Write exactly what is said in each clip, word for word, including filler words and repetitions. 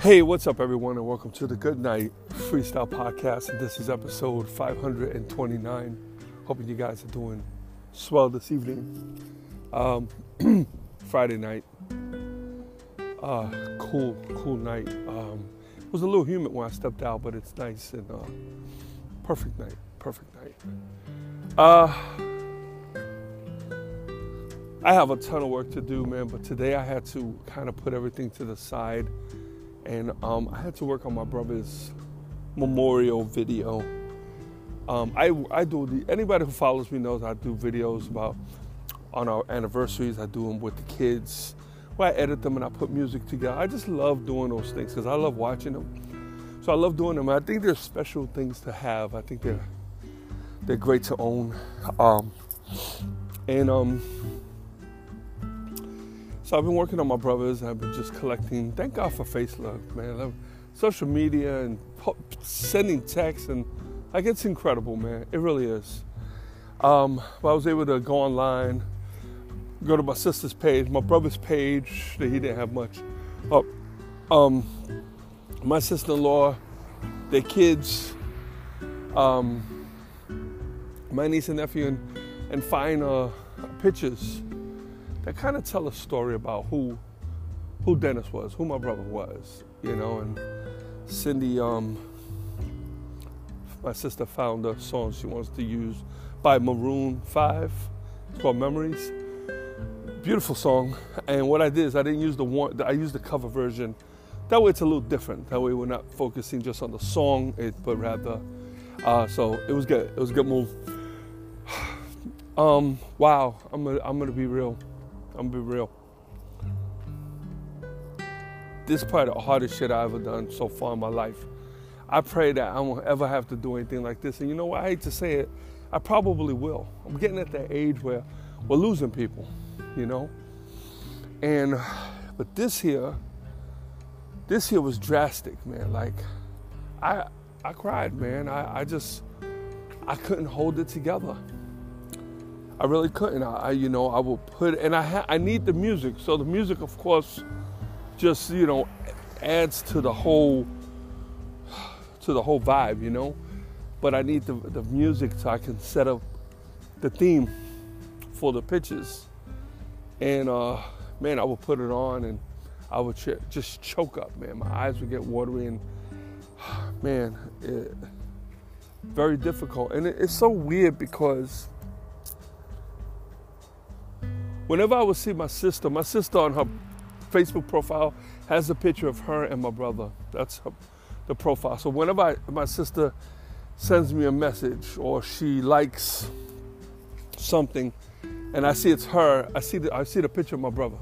Hey, what's up, everyone, and welcome to the Good Night Freestyle Podcast. This is episode five hundred twenty-nine. Hoping you guys are doing swell this evening. Um, Friday night. Uh, cool, cool night. Um, it was a little humid when I stepped out, but it's nice and uh, perfect night, perfect night. Uh, I have a ton of work to do, man, but today I had to kind of put everything to the side. And um, I had to work on my brother's memorial video. Um, I I do the, anybody who follows me knows I do videos about on our anniversaries. I do them with the kids, where I edit them and I put music together. I just love doing those things because I love watching them. So I love doing them. I think they're special things to have. I think they're they're great to own. Um, and um. So I've been working on my brothers. I've been just collecting. Thank God for Facebook, man. Social media and po- sending texts, and like, it's incredible, man. It really is. Um, but I was able to go online, go to my sister's page, my brother's page. That he didn't have much. Oh, um, my sister-in-law, their kids, um, my niece and nephew, and, and find uh, pictures that kind of tell a story about who who Dennis was, who my brother was, you know. And Cindy, um, my sister, found a song she wants to use by Maroon five. It's called Memories. Beautiful song. And what I did is I didn't use the one, I used the cover version. That way it's a little different. That way we're not focusing just on the song, it, but rather, uh, so it was good. It was a good move. um, wow, I'm gonna, I'm gonna be real. I'm gonna be real. This is probably the hardest shit I ever done so far in my life. I pray that I won't ever have to do anything like this. And you know what? I hate to say it. I probably will. I'm getting at that age where we're losing people, you know? And, but this here, this here was drastic, man. Like, I I cried, man. I, I just, I couldn't hold it together. I really couldn't. I, I, you know, I will put, and I ha- I need the music. So the music, of course, just, you know, adds to the whole, to the whole vibe, you know. But I need the, the music so I can set up the theme for the pitches. And uh, man, I would put it on, and I would ch- just choke up, man. My eyes would get watery, and man, it, very difficult. And it, it's so weird because whenever I would see my sister, my sister on her Facebook profile has a picture of her and my brother. That's her, the profile. So whenever I, my sister sends me a message or she likes something and I see it's her, I see the, I see the picture of my brother.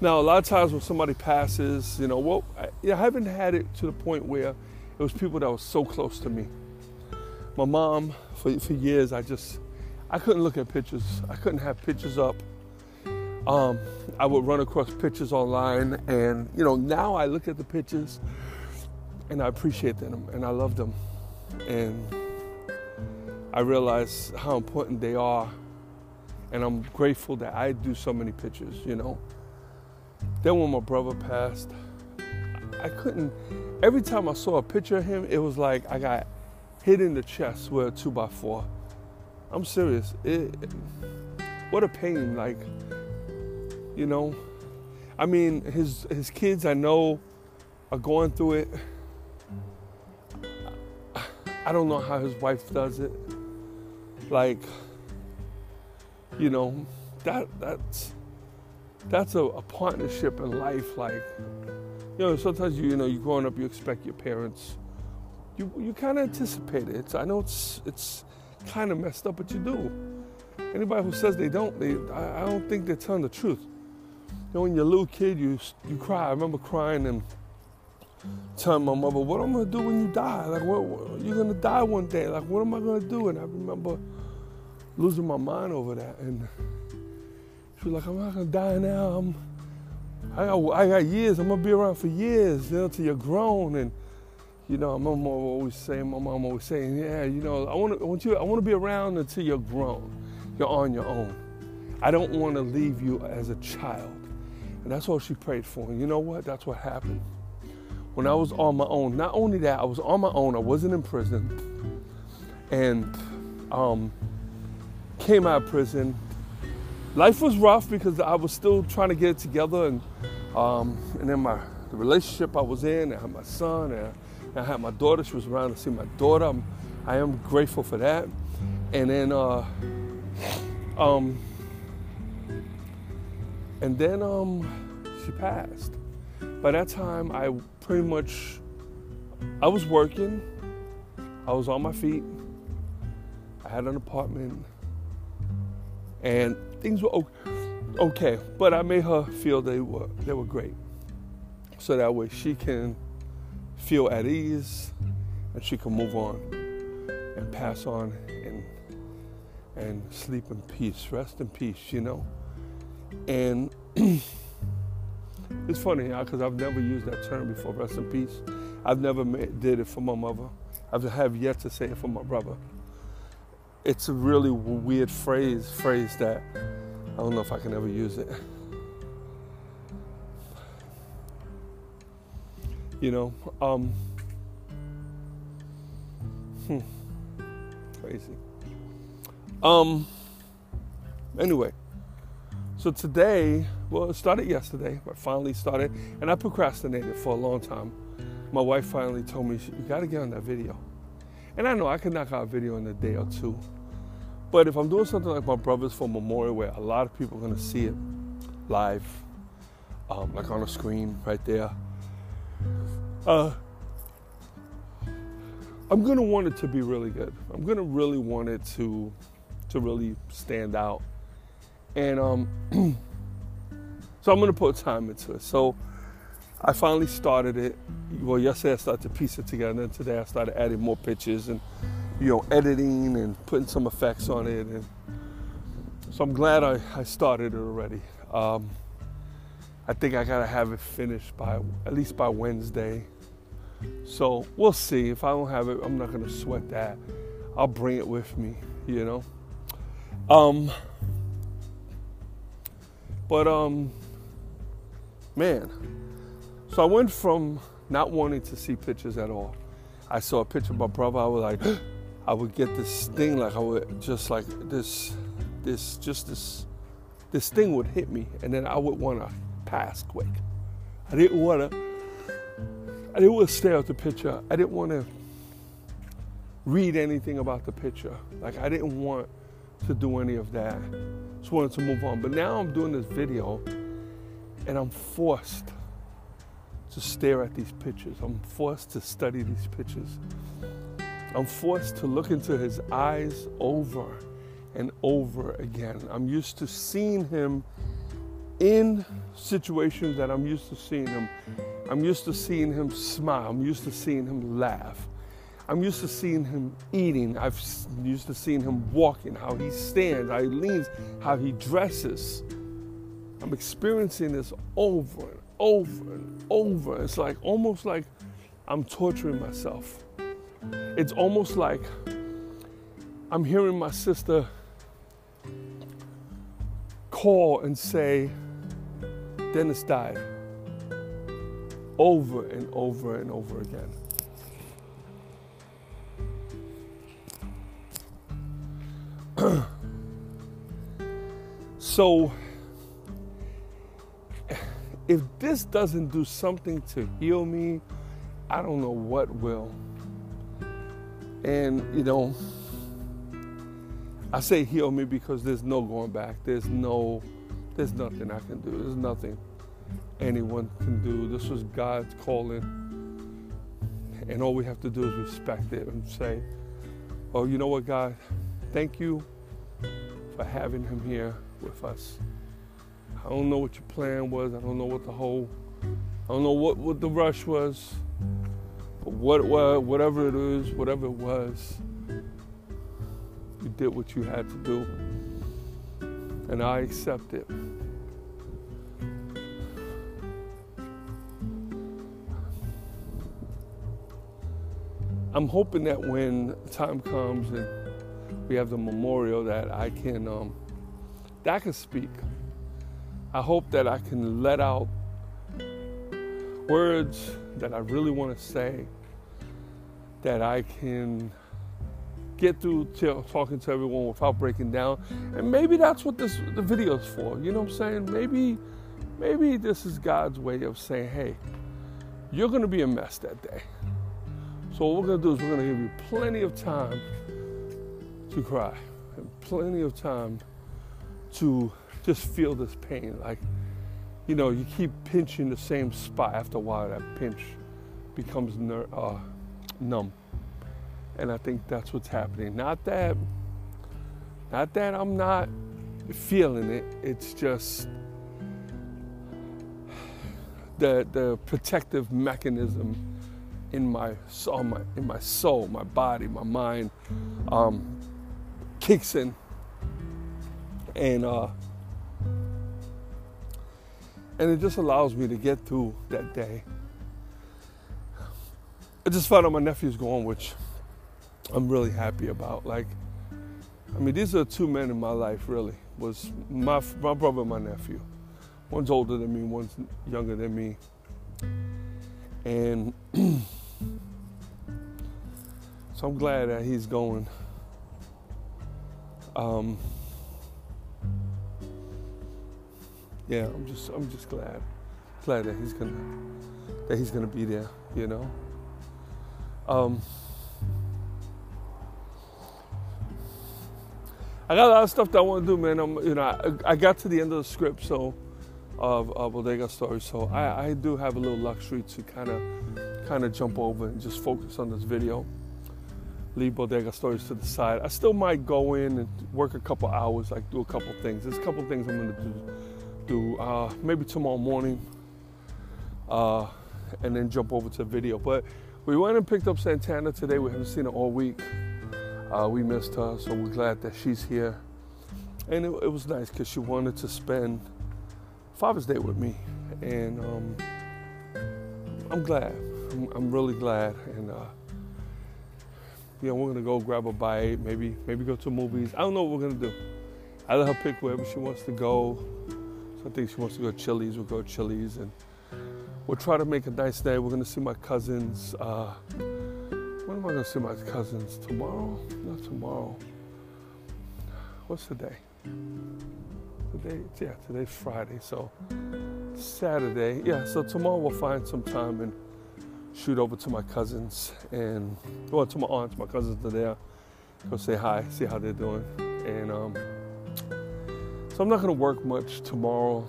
Now, a lot of times when somebody passes, you know, well, I, I haven't had it to the point where it was people that were so close to me. My mom, for, for years, I just, I couldn't look at pictures. I couldn't have pictures up. Um, I would run across pictures online, and you know, now I look at the pictures and I appreciate them and I love them. And I realize how important they are, and I'm grateful that I do so many pictures, you know. Then when my brother passed, I couldn't, every time I saw a picture of him, it was like I got hit in the chest with a two by four. I'm serious. It, it, what a pain, like, you know, I mean, his his kids, I know, are going through it. I don't know how his wife does it. Like, you know, that that's that's a, a partnership in life. Like, you know, sometimes you you know, you growing up, you expect your parents. You you kind of anticipate it. It's, I know it's it's kind of messed up, but you do. Anybody who says they don't, they I, I don't think they're telling the truth. You know, when you're a little kid, you you cry. I remember crying and telling my mother, "What am I gonna do when you die? Like, what, what you're gonna die one day? Like, what am I gonna do?" And I remember losing my mind over that. And she was like, "I'm not gonna die now. I'm I got I got years. I'm gonna be around for years, you know, till you're grown." And you know, my mom always saying, my mom always saying, yeah, you know, I want to, I want you, I want to be around until you're grown, you're on your own. I don't want to leave you as a child, and that's all she prayed for. And you know what? That's what happened. When I was on my own, not only that, I was on my own. I wasn't in prison, and um, came out of prison. Life was rough because I was still trying to get it together, and um, and then my the relationship I was in, I had my son, and. I, I had my daughter. She was around to see my daughter. I'm, I am grateful for that. And then, uh, um, and then um, she passed. By that time, I pretty much, I was working. I was on my feet. I had an apartment, and things were okay. But I made her feel they were they were great, so that way she can feel at ease, and she can move on and pass on and and sleep in peace, rest in peace, you know. And it's funny because I've never used that term before, rest in peace. I've never made, did it for my mother. I have yet to say it for my brother. It's a really weird phrase, phrase that I don't know if I can ever use it. You know, um, hmm, crazy. Um, anyway, so today, well, it started yesterday, but finally started, and I procrastinated for a long time. My wife finally told me, "You got to get on that video." And I know I could knock out a video in a day or two, but if I'm doing something like my brother's for Memorial, where a lot of people are going to see it live, um, like on a screen right there. Uh, I'm gonna want it to be really good. I'm gonna really want it to, to really stand out, and um, so I'm gonna put time into it. So I finally started it. Well, yesterday I started to piece it together, and then today I started adding more pictures and, you know, editing and putting some effects on it. And so I'm glad I, I started it already. Um, I think I gotta have it finished by at least by Wednesday. So we'll see. If I don't have it, I'm not going to sweat that. I'll bring it with me, you know. Um, but, um, man. So I went from not wanting to see pictures at all. I saw a picture of my brother. I was like, I would get this thing. Like, I would just like this, this, just this, this thing would hit me. And then I would want to pass quick. I didn't want to. I didn't want to stare at the picture. I didn't want to read anything about the picture. Like, I didn't want to do any of that. Just wanted to move on. But now I'm doing this video, and I'm forced to stare at these pictures. I'm forced to study these pictures. I'm forced to look into his eyes over and over again. I'm used to seeing him in situations that I'm used to seeing him. I'm used to seeing him smile. I'm used to seeing him laugh. I'm used to seeing him eating. I'm used to seeing him walking, how he stands, how he leans, how he dresses. I'm experiencing this over and over and over. It's like almost like I'm torturing myself. It's almost like I'm hearing my sister call and say, "Dennis died." Over and over and over again. So, if this doesn't do something to heal me, I don't know what will. And, you know, I say heal me because there's no going back. There's no, there's nothing I can do. There's nothing anyone can do. This was God's calling, and all we have to do is respect it and say, "Oh, you know what, God, thank you for having him here with us. I don't know what your plan was. I don't know what the whole, I don't know what, what the rush was, but what, what, whatever it is, whatever it was, you did what you had to do, and I accept it. I'm hoping that when time comes and we have the memorial that I can, um, that I can speak. I hope that I can let out words that I really want to say, that I can get through to talking to everyone without breaking down. And maybe that's what this the video's for, you know what I'm saying? Maybe, maybe this is God's way of saying, hey, you're going to be a mess that day. So what we're going to do is we're going to give you plenty of time to cry and plenty of time to just feel this pain. Like, you know, you keep pinching the same spot. After a while, that pinch becomes ner- uh, numb. And I think that's what's happening. Not that, not that I'm not feeling it. It's just the the protective mechanism in my soul, my, in my soul, my body, my mind, um, kicks in, and uh, and it just allows me to get through that day. I just found out my nephew's gone, which I'm really happy about. Like, I mean, these are two men in my life. Really, was my my brother and my nephew. One's older than me, one's younger than me, and so I'm glad that he's going. Um, yeah, I'm just, I'm just glad, glad that he's gonna, that he's gonna be there, you know. Um, I got a lot of stuff that I want to do, man. I'm, you know, I, I got to the end of the script, so of uh, Bodega Stories, so I, I do have a little luxury to kind of, kind of jump over and just focus on this video. Leave Bodega Stories to the side. I still might go in and work a couple hours, like do a couple things. There's a couple things I'm gonna do, do uh, maybe tomorrow morning, uh, and then jump over to the video. But we went and picked up Santana today. We haven't seen her all week. Uh, we missed her, so we're glad that she's here. And it, it was nice because she wanted to spend Father's Day with me, and um, I'm glad. I'm, I'm really glad, and uh, you know, we're gonna go grab a bite, maybe maybe go to movies. I don't know what we're gonna do. I let her pick wherever she wants to go. So I think she wants to go to Chili's. We'll go to Chili's, and we'll try to make a nice day. We're gonna see my cousins. Uh, when am I gonna see my cousins? Tomorrow? Not tomorrow. What's the day? Today, yeah, today's Friday, so Saturday, yeah, so tomorrow we'll find some time and shoot over to my cousins and, well, to my aunts. My cousins are there, go say hi, see how they're doing, and um, so I'm not going to work much tomorrow.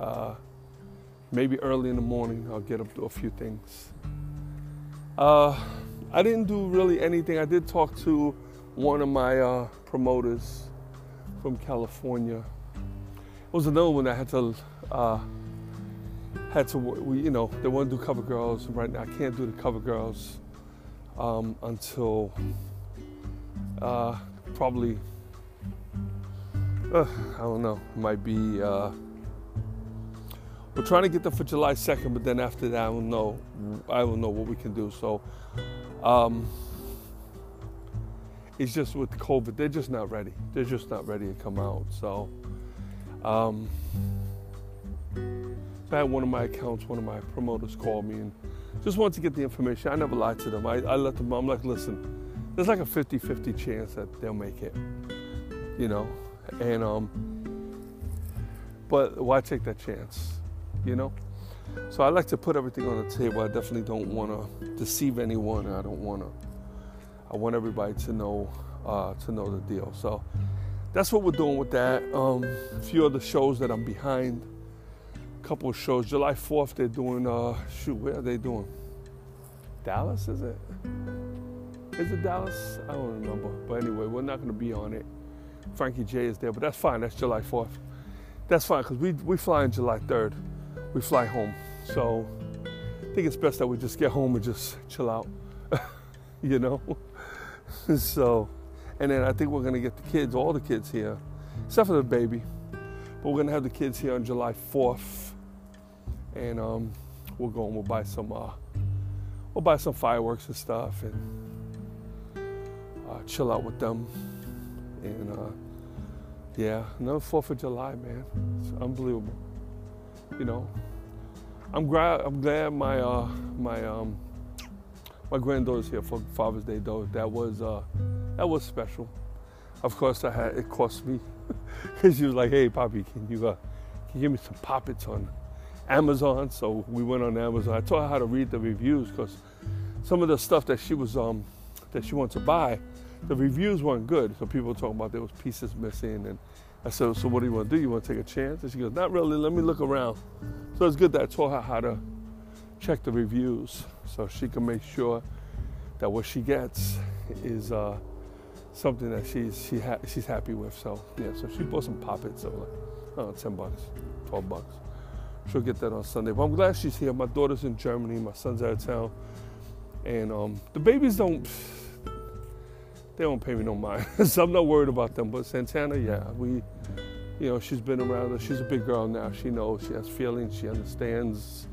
Uh, maybe early in the morning I'll get up to a few things. Uh, I didn't do really anything. I did talk to one of my uh, promoters from California. It was another one that had to, uh, had to, we, you know, they want to do Cover Girls, and right now I can't do the Cover Girls um, until uh, probably, uh, I don't know, it might be, uh, we're trying to get them for July second, but then after that I don't know, I don't know what we can do, so um, it's just with COVID, they're just not ready. They're just not ready to come out, so. Um, I had one of my accounts, one of my promoters called me and just wanted to get the information. I never lied to them. I, I let them, I'm like, listen, there's like a fifty-fifty chance that they'll make it, you know? And, um, but why take that chance, you know? So I like to put everything on the table. I definitely don't want to deceive anyone. I don't want to, I want everybody to know, uh, to know the deal. So that's what we're doing with that. Um, a few other shows that I'm behind. A couple of shows. July fourth, they're doing, uh, shoot, where are they doing? Dallas, is it? Is it Dallas? I don't remember. But anyway, we're not going to be on it. Frankie J is there, but that's fine, that's July fourth. That's fine, because we, we fly on July third. We fly home. So I think it's best that we just get home and just chill out, you know? So, and then I think we're going to get the kids, all the kids here, except for the baby. But we're going to have the kids here on July fourth. And um, we'll go and we'll buy some, uh, we'll buy some fireworks and stuff and uh, chill out with them. And uh, yeah, another fourth of July, man. It's unbelievable. You know, I'm, gra- I'm glad my uh, my um, my granddaughter's here for Father's Day, though. That was uh, that was special. Of course, I had it cost me because she was like, "Hey, Poppy, can you uh, can you give me some poppets on Amazon?" So we went on Amazon. I taught her how to read the reviews because some of the stuff that she was um, that she wanted to buy, the reviews weren't good. So people were talking about there was pieces missing, and I said, "So what do you want to do? You want to take a chance?" And she goes, "Not really. Let me look around." So it's good that I taught her how to check the reviews so she can make sure that what she gets is uh, something that she's she ha- she's happy with. So yeah, so she bought some poppets of like oh, ten bucks, twelve bucks. She'll get that on Sunday. But I'm glad she's here. My daughter's in Germany. My son's out of town, and um, the babies don't. They don't pay me no mind, so I'm not worried about them. But Santana, yeah, we, you know, she's been around us. She's a big girl now. She knows. She has feelings. She understands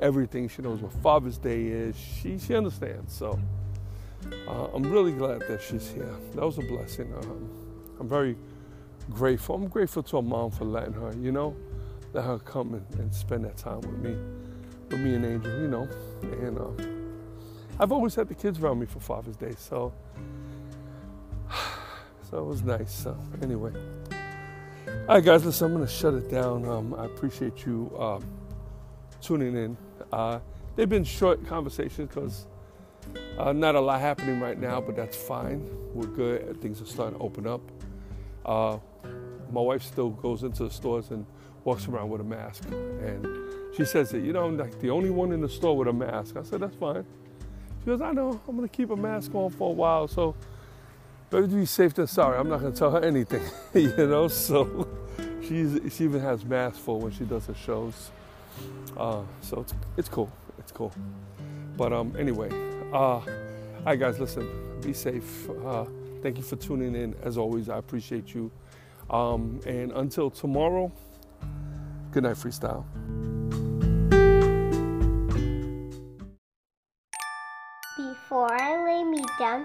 everything. She knows what Father's Day is. She she understands. So uh, I'm really glad that she's here. That was a blessing. Um, I'm very grateful. I'm grateful to her mom for letting her, you know, let her come and, and spend that time with me, with me and Angel, you know. And uh, I've always had the kids around me for Father's Day, so. So it was nice. So anyway, all right, guys. Listen, I'm gonna shut it down. Um, I appreciate you uh, tuning in. Uh, they've been short conversations because uh, not a lot happening right now, but that's fine. We're good. Things are starting to open up. Uh, my wife still goes into the stores and walks around with a mask, and she says that, you know, I'm like the only one in the store with a mask. I said, that's fine. She goes, I know. I'm gonna keep a mask on for a while. So. Better to be safe than sorry. I'm not going to tell her anything, you know? So she's, she even has masks for when she does her shows. Uh, so it's it's cool. It's cool. But um, anyway, uh, all right, guys, listen, be safe. Uh, thank you for tuning in. As always, I appreciate you. Um, and until tomorrow, good night, freestyle. Before I lay me down